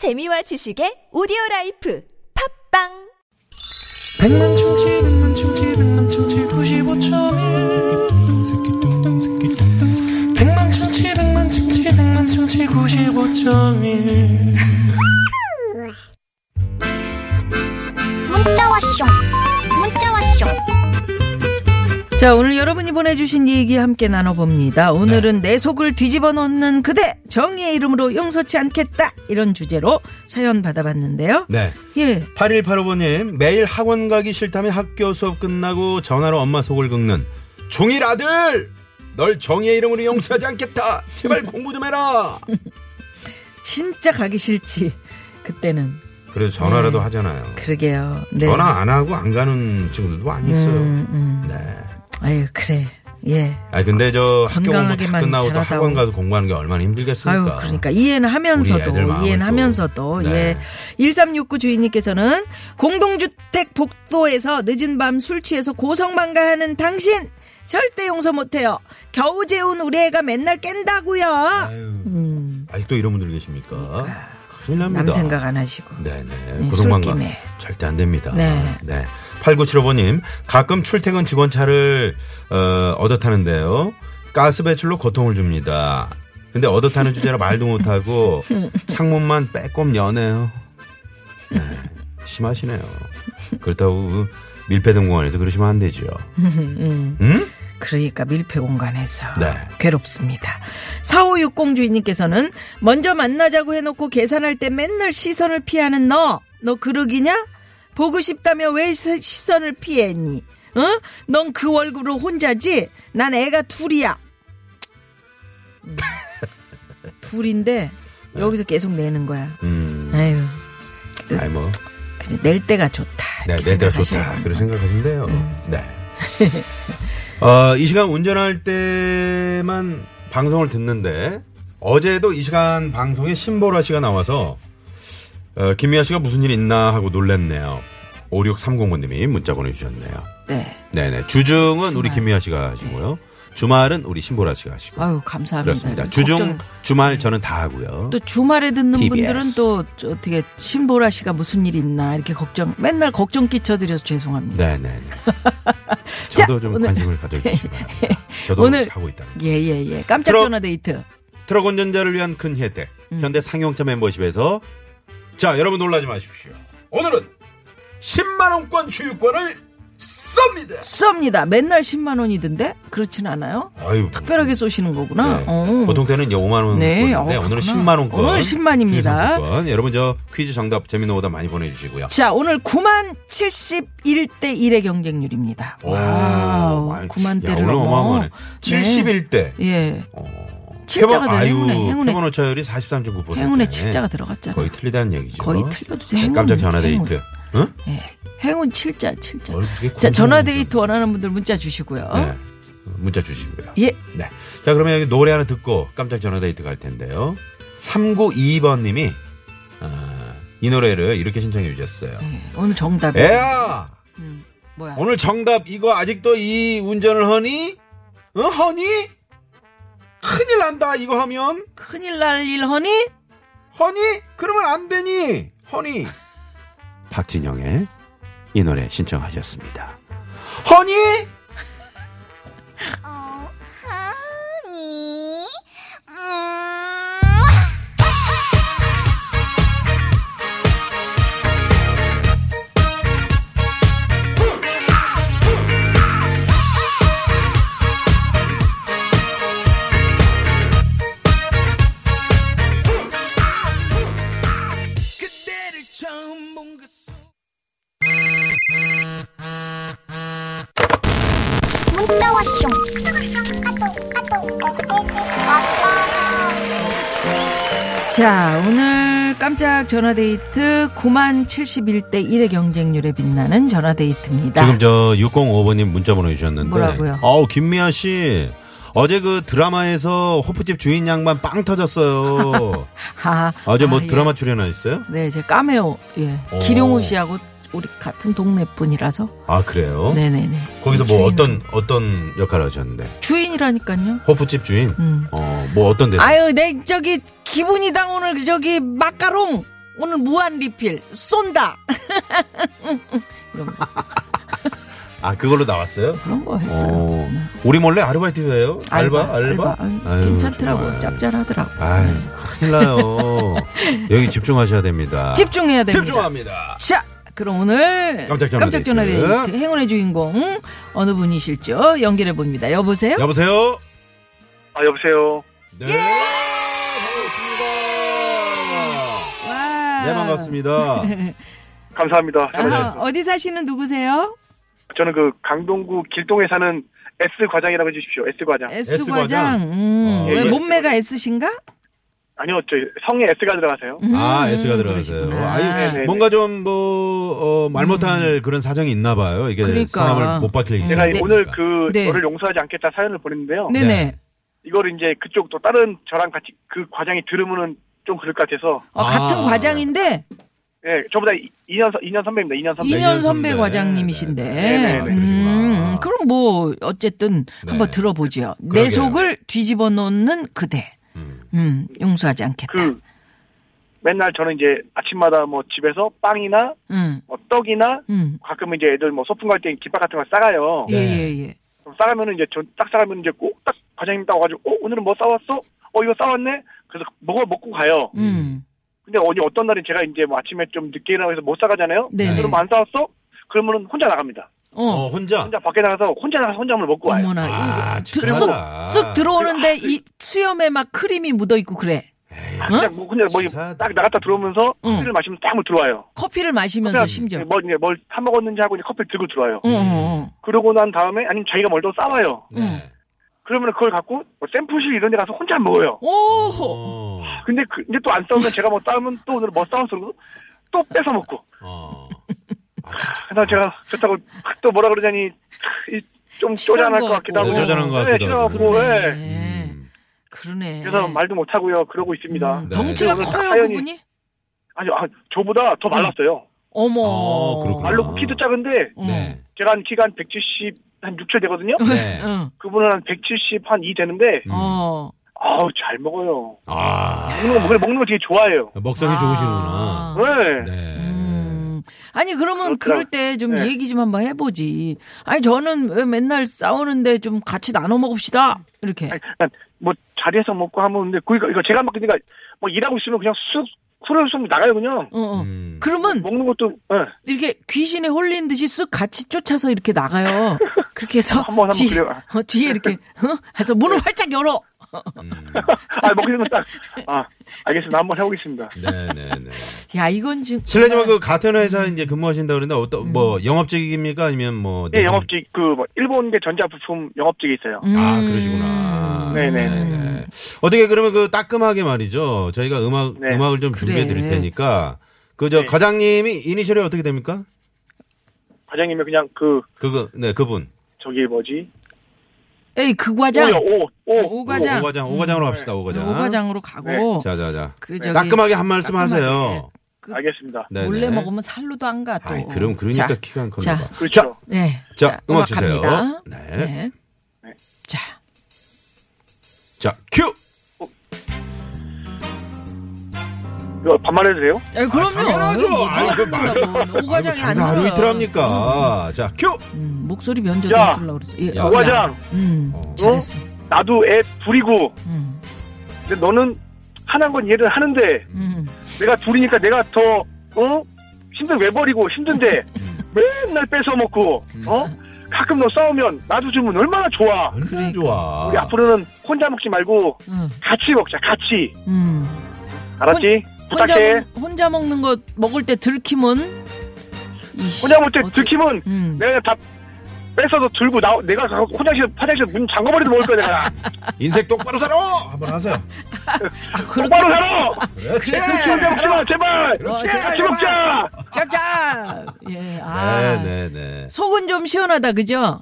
재미와 지식의 오디오라이프 팝빵 100만 청취 95.1 100만 청취 95.1 문자 왔쇼. 자, 오늘 여러분이 보내주신 얘기 함께 나눠봅니다. 오늘은 내 속을 뒤집어 놓는 그대, 정의의 이름으로 용서치 않겠다, 이런 주제로 사연 받아봤는데요. 네. 예. 8185번님, 매일 학원 가기 싫다면 학교 수업 끝나고 전화로 엄마 속을 긁는 중1 아들, 널 정의의 이름으로 용서하지 않겠다, 제발 공부 좀 해라. 진짜 가기 싫지, 그때는. 그래서 전화라도 하잖아요. 그러게요. 네. 전화 안 하고 안 가는 친구들도 많이 있어요. 네. 아유, 그래. 예. 아, 근데 저 학교 공부 다 끝나고 또 학원 가서 공부하는 게 얼마나 힘들겠습니까? 아유, 그러니까. 이해는 하면서도. 네. 예. 1369 주인님께서는 공동주택 복도에서 늦은 밤 술 취해서 고성방가하는 당신! 절대 용서 못해요. 겨우 재운 우리 애가 맨날 깬다고요. 아직도 이런 분들 계십니까? 그러니까. 큰일 납니다. 남 생각 안 하시고. 네네. 고성방가. 절대 안 됩니다. 네. 네. 8975님, 가끔 출퇴근 직원 차를 얻어 타는데요. 가스 배출로 고통을 줍니다. 근데 얻어 타는 주제로 말도 못하고 창문만 빼꼼 여네요. 네, 심하시네요. 그렇다고 밀폐된 공간에서 그러시면 안 되죠. 응? 그러니까 밀폐 공간에서 네. 괴롭습니다. 4560 주인님께서는 먼저 만나자고 해놓고 계산할 때 맨날 시선을 피하는 너 그러기냐? 보고 싶다며 왜 시선을 피했니? 어? 넌 그 월급으로 혼자지? 난 애가 둘이야. 둘인데 네. 여기서 계속 내는 거야. 아유. 아이 뭐. 그냥 낼 때가 좋다. 네, 낼 때가 좋다. 그렇게 생각하시면 돼요. 네. 이 시간 운전할 때만 방송을 듣는데 어제도 이 시간 방송에 신보라 씨가 나와서 김미아 씨가 무슨 일 있나 하고 놀랬네요. 5630번님이 문자 보내주셨네요. 네. 네네. 주중은 주말. 우리 김미아 씨가 하시고요. 네. 주말은 우리 신보라 씨가 하시고. 아유, 감사합니다. 그렇습니다. 주중, 걱정... 주말 저는 다 하고요. 또 주말에 듣는 TBS. 분들은 또 어떻게 신보라 씨가 무슨 일 있나 이렇게 걱정, 맨날 걱정 끼쳐드려서 죄송합니다. 네네네. 저도 자, 좀 오늘... 관심을 가져주시기 바랍니다. 저도 오늘 하고 있다는. 예. 깜짝 전화 데이트. 트럭 운전자를 위한 큰 혜택. 현대 상용차 멤버십에서 자, 여러분 놀라지 마십시오. 오늘은 10만원권 주유권을 쏩니다. 맨날 10만원이던데? 그렇진 않아요? 아유, 특별하게 쏘시는 거구나. 네. 보통 때는 5만원. 네. 오늘은 10만원권. 오늘 10만입니다. 주유권. 여러분 저 퀴즈 정답 재미있는 오답 많이 보내주시고요. 자, 오늘 9만 71대 1의 경쟁률입니다. 와우. 9만대를 넘어. 어마어마하네. 71대. 네. 예. 7자가 들어갔네. 태권오차율이 43.9%. 행운의 7자가 들어갔잖아. 거의 틀리다는 얘기죠. 거의 틀려도 돼. 네, 깜짝 전화데이트. 응? 네. 행운 7자. 자, 전화데이트 원하는 분들 문자 주시고요. 네. 문자 주시고요. 예. 네. 자, 그러면 여기 노래 하나 듣고 깜짝 전화데이트 갈 텐데요. 3922번님이 이 노래를 이렇게 신청해 주셨어요. 네. 오늘 정답. 애야. 뭐야? 오늘 정답 이거 아직도 이 운전을 허니? 응, 허니? 큰일 난다 이거 하면 큰일 날 일 허니 그러면 안 되니 허니. 박진영의 이 노래 신청하셨습니다. 허니. 허니. 자, 오늘 깜짝 전화데이트 9만 71대 1의 경쟁률에 빛나는 전화데이트입니다. 지금 저 605번님 문자 보내주셨는데. 뭐라고요? 어우, 김미아 씨. 어제 그 드라마에서 호프집 주인 양반 빵 터졌어요. 어제 뭐 드라마 출연하셨어요? 네, 제 까메오. 예. 기룡호 씨하고 우리 같은 동네 분이라서. 아, 그래요? 네네네. 거기서 뭐 어떤 역할을 하셨는데? 주인이라니까요. 호프집 주인? 뭐 어떤 데? 아유, 내 저기 기분이당 오늘 저기 마카롱. 오늘 무한 리필 쏜다. 아, 그걸로 나왔어요? 그런 거 했어요. 오. 우리 몰래 아르바이트예요? 알바? 아유, 괜찮더라고. 정말. 짭짤하더라고. 아, 큰일 나요. 여기 집중하셔야 됩니다. 집중해야 됩니다. 집중합니다. 자, 그럼 오늘 깜짝 전화 데이트 행운의 주인공 어느 분이실죠? 연결해 봅니다. 여보세요? 여보세요? 아, 여보세요. 네. 예! 반갑습니다. 와. 네, 반갑습니다. 감사합니다. 아, 어디 사시는 누구세요? 저는 그 강동구 길동에 사는 S과장이라고 해주십시오. S과장. S과장. 예, 왜 몸매가 S신가? 아니요, 저 성에 S가 들어가세요. 아, S가 들어가세요. 아니, 뭔가 좀 뭐 말 못할 그런 사정이 있나 봐요. 이게 그러니까. 성함을 못 밝히기. 제가 오늘 그 저를 용서하지 않겠다 사연을 보냈는데요. 네네. 이걸 이제 그쪽 또 다른 저랑 같이 그 과장이 들으면은 좀 그럴 것 같아서. 아, 같은 과장인데. 네, 저보다 2년 선배입니다. 2년 선배 과장님이신데. 네네. 그럼 뭐 어쨌든 네. 한번 들어보죠. 내 속을 뒤집어 놓는 그대. 용서하지 않겠다. 그 맨날 저는 이제 아침마다 뭐 집에서 빵이나 뭐 떡이나 가끔 이제 애들 뭐 소풍 갈 때 김밥 같은 걸 싸가요. 예예예. 네. 싸가면은 이제 딱 싸가면 이제 꼭 딱 과장님 따고 가지고 오늘은 뭐 싸왔어? 이거 싸왔네. 그래서 먹고 가요. 근데 어떤 날은 제가 이제 뭐 아침에 좀 늦게 일어나서 못 싸가잖아요. 네. 그럼 안 싸웠어? 그러면은 혼자 나갑니다. 혼자 밖에 나가서 혼자 물 먹고 와요. 어머나, 아, 쓱 들어오는데 이 수염에 막 크림이 묻어 있고 그래. 에이, 그냥 뭐 딱 나갔다 들어오면서 커피를 마시면서 딱 물 들어와요. 커피를 마시면서 심지어 뭘 사 먹었는지 하고 이제 커피를 들고 들어와요. 그러고 난 다음에 아니면 자기가 뭘 더 싸와요. 네. 그러면 그걸 갖고 뭐 샘플실 이런 데 가서 혼자 먹어요. 오. 근데 이제 또 안 싸우면 제가 뭐 싸우면 또 오늘 뭐 싸워서 그러고 또 뺏어 먹고. 아, 그래서 제가 그렇다고 또 뭐라 그러자니 좀 쪼잔할 것 같기도 하고. 쪼잔한 것 같기도 하고. 그러네. 그래서 말도 못 하고요. 그러고 있습니다. 덩치가 커요, 그분이? 아니요, 저보다 더 말랐어요. 어머. 그렇구나. 말랐고 키도 작은데 제가 한 키가 한 170. 한 6초 되거든요? 네. 그분은 한 170, 한 2 되는데, 아우, 잘 먹어요. 아. 먹는 거 되게 좋아해요. 먹성이 좋으시구나. 네. 아니, 그러면 그럴 때 좀 얘기 좀 한번 해보지. 아니, 저는 왜 맨날 싸우는데 좀 같이 나눠 먹읍시다. 이렇게. 아니, 뭐 자리에서 먹고 하면, 근데, 이거 제가 막, 그러니까, 뭐 일하고 있으면 그냥 쑥 나가요, 그냥. 그러면. 먹는 것도, 이렇게 귀신에 홀린 듯이 쑥 같이 쫓아서 이렇게 나가요. 그렇게 해서 뒤에 이렇게 해서 문을 활짝 열어. 아, 먹는 거 딱. 아, 알겠습니다. 한번 해보겠습니다. 네네네. 야, 이건 지금 실례지만 그 같은 회사 이제 근무하신다 그러는데 어떤 뭐 영업직입니까 아니면 뭐? 네, 영업직 뭐 일본계 전자부품 영업직이 있어요. 아, 그러시구나. 네네네. 어떻게 그러면 그 따끔하게 말이죠. 저희가 음악을 좀 준비해 드릴 테니까 과장님이 이니셜이 어떻게 됩니까? 과장님이 그냥 그분. 저기 뭐지? 에이, 그 과장. 오과장. 오과장으로 갑시다, 오과장. 오과장으로 가고. 네. 자. 따끔하게 한 말씀 하세요. 알겠습니다. 네네. 몰래 먹으면 살로도 안 가, 또. 아이, 그럼 그러니까 키가 안 커요. 그렇죠. 네. 자, 음악 주세요. 네. 자, 큐! 이거 반말해도 돼요? 아, 그럼요. 그럼요. 오과장이 안 들어. 하루 이틀 합니까? 자, 큐! 목소리 면접 들으려고 그랬어. 예, 오과장. 잘했어. 나도 애 둘이고. 근데 너는 하나인 건 이해를 하는데. 내가 둘이니까 내가 더 힘들게 버리고 힘든데 맨날 뺏어 먹고. 가끔 너 싸우면 나도 주면 얼마나 좋아. 그래, 좋아. 우리 앞으로는 혼자 먹지 말고 같이 먹자. 같이. 알았지? 혼자 먹는 거 먹을 때 들키면 혼자 먹을 때 들키면 내가 다 뺏어서 들고 내가 화장실 문 잠가버리도 먹을 거야 내가. 인생 똑바로 살아! 한번 하세요. 똑바로 살아! 그렇지. 혼자 먹지 마 제발. 그렇지. 같이 먹자. 짭짭. 예. 아. 네네네. 속은 좀 시원하다 그죠?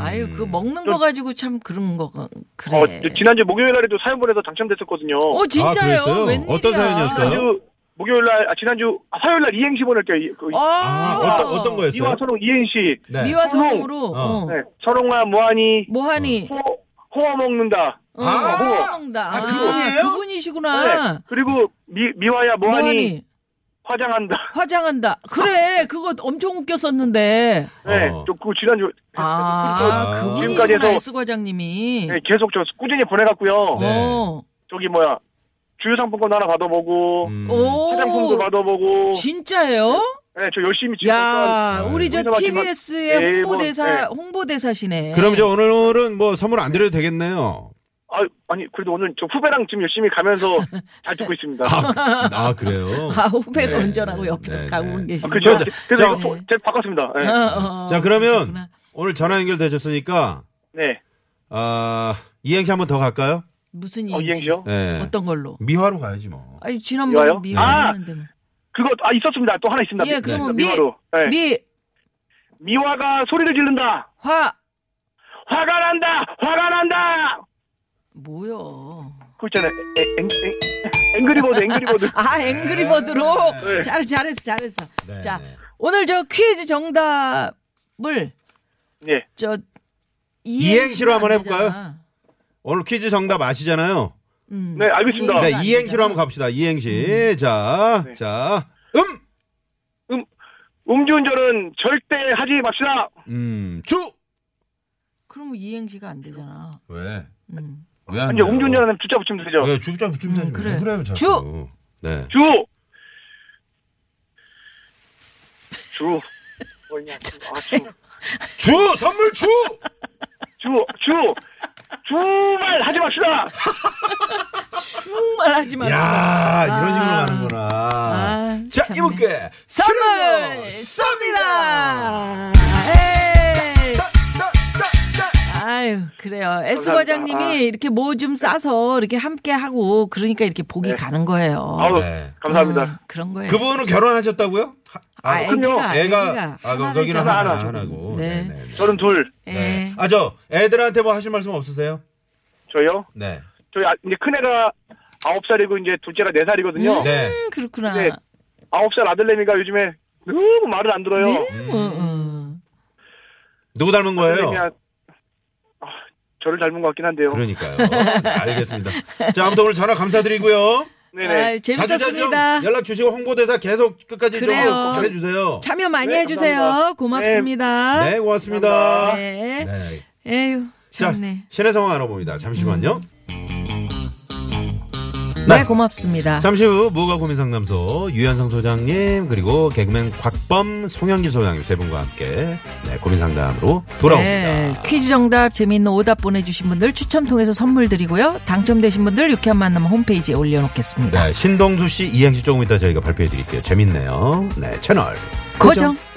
아유, 그 먹는 거 가지고 참 그런 거가 그래. 지난주 목요일 날에도 사연 보내서 당첨됐었거든요. 진짜요? 아, 웬일이야? 어떤 사연이었어요? 지난주 화요일 날 이행시 보낼 때 어떤 거였어요? 미와 선홍 이행시. 네. 미와 선홍으로. 네. 선홍아, 모하니. 호화 먹는다. 호화 먹는다. 아, 그분이시구나. 네. 그리고 미화야 뭐하니? 화장한다. 화장한다. 그래, 그거 엄청 웃겼었는데. 네, 저 그거 지난주. 그분이시구나, S과장님이. 네, 계속 저 꾸준히 보내갖고요. 네. 저기 뭐야, 주유상품권 하나 받아보고, 화장품도 받아보고. 진짜예요? 네, 저 열심히 지금. 야, 우리 저 TBS의 홍보대사시네. 그럼 저 오늘은 뭐 선물 안 드려도 되겠네요. 아니, 그래도 오늘 저 후배랑 지금 열심히 가면서 잘 듣고 있습니다. 그래요? 후배가 네. 운전하고 옆에서 네. 가고 계시네요. 그렇죠. 그래서 제가 바꿨습니다. 네. 자, 그러면 그렇구나. 오늘 전화 연결되셨으니까. 네. 이행시 한번 더 갈까요? 무슨 이행시? 네. 어떤 걸로? 미화로 가야지 뭐. 아니, 지난번에 미화 했는데 뭐. 그거 있었습니다. 또 하나 있습니다. 예, 그러면 미화로. 네. 미화가 소리를 지른다. 화가 난다. 화가 난다. 뭐야? 그 있잖아요. 앵그리버드. 앵그리버드로. 네. 잘했어. 네. 자, 오늘 저 퀴즈 정답을 네. 저 이행시로 한번 해볼까요? 오늘 퀴즈 정답 아시잖아요. 네, 알겠습니다. 자, 이행시로 한번 갑시다. 이행시. 자, 네. 음주운전은 절대 하지 맙시다. 주. 그럼 이행시가 안 되잖아. 왜? 아니, 음주운전은 주자 붙이면 되죠. 네, 주자 붙이면 되죠. 그래요, 자꾸. 주. 네. 주. 주 선물 주. 주말 하지 맙시다. 주말 하지 맙시다. 야, 이런 식으로 가는구나. 자, 이분께 선물 쏩니다. 아유, 그래요. S과장님이 이렇게 뭐 좀 싸서 이렇게 함께 하고 그러니까 이렇게 복이 네. 가는 거예요. 네. 감사합니다. 그런 거예요. 그분은 결혼하셨다고요? 애가 거기는 하나고. 네. 저는 둘. 네. 저 애들한테 뭐 하실 말씀 없으세요? 저요? 네. 저희 이제 큰 애가 9살이고 이제 둘째가 4살이거든요. 네. 그렇구나. 네. 9살 아들내미가 요즘에 너무 말을 안 들어요. 네? 누구 닮은 거예요? 저를 닮은 것 같긴 한데요. 그러니까요. 네, 알겠습니다. 자, 아무튼 오늘 전화 감사드리고요. 네네. 재밌었습니다. 연락 주시고 홍보대사 계속 끝까지 좀 잘해주세요. 참여 많이 해주세요. 감사합니다. 고맙습니다. 네, 고맙습니다. 네. 에휴, 참네. 자, 신의 상황 알아봅니다. 잠시만요. 네, 고맙습니다. 잠시 후 무허가 고민 상담소 유현상 소장님 그리고 개그맨 곽범 송영길 소장님 세 분과 함께 고민 상담으로 돌아옵니다. 네, 퀴즈 정답 재미있는 오답 보내주신 분들 추첨 통해서 선물 드리고요. 당첨되신 분들 유쾌한 만남 홈페이지에 올려놓겠습니다. 네, 신동수 씨 이행시 조금 이따 저희가 발표해드릴게요. 재밌네요. 네, 채널 고정.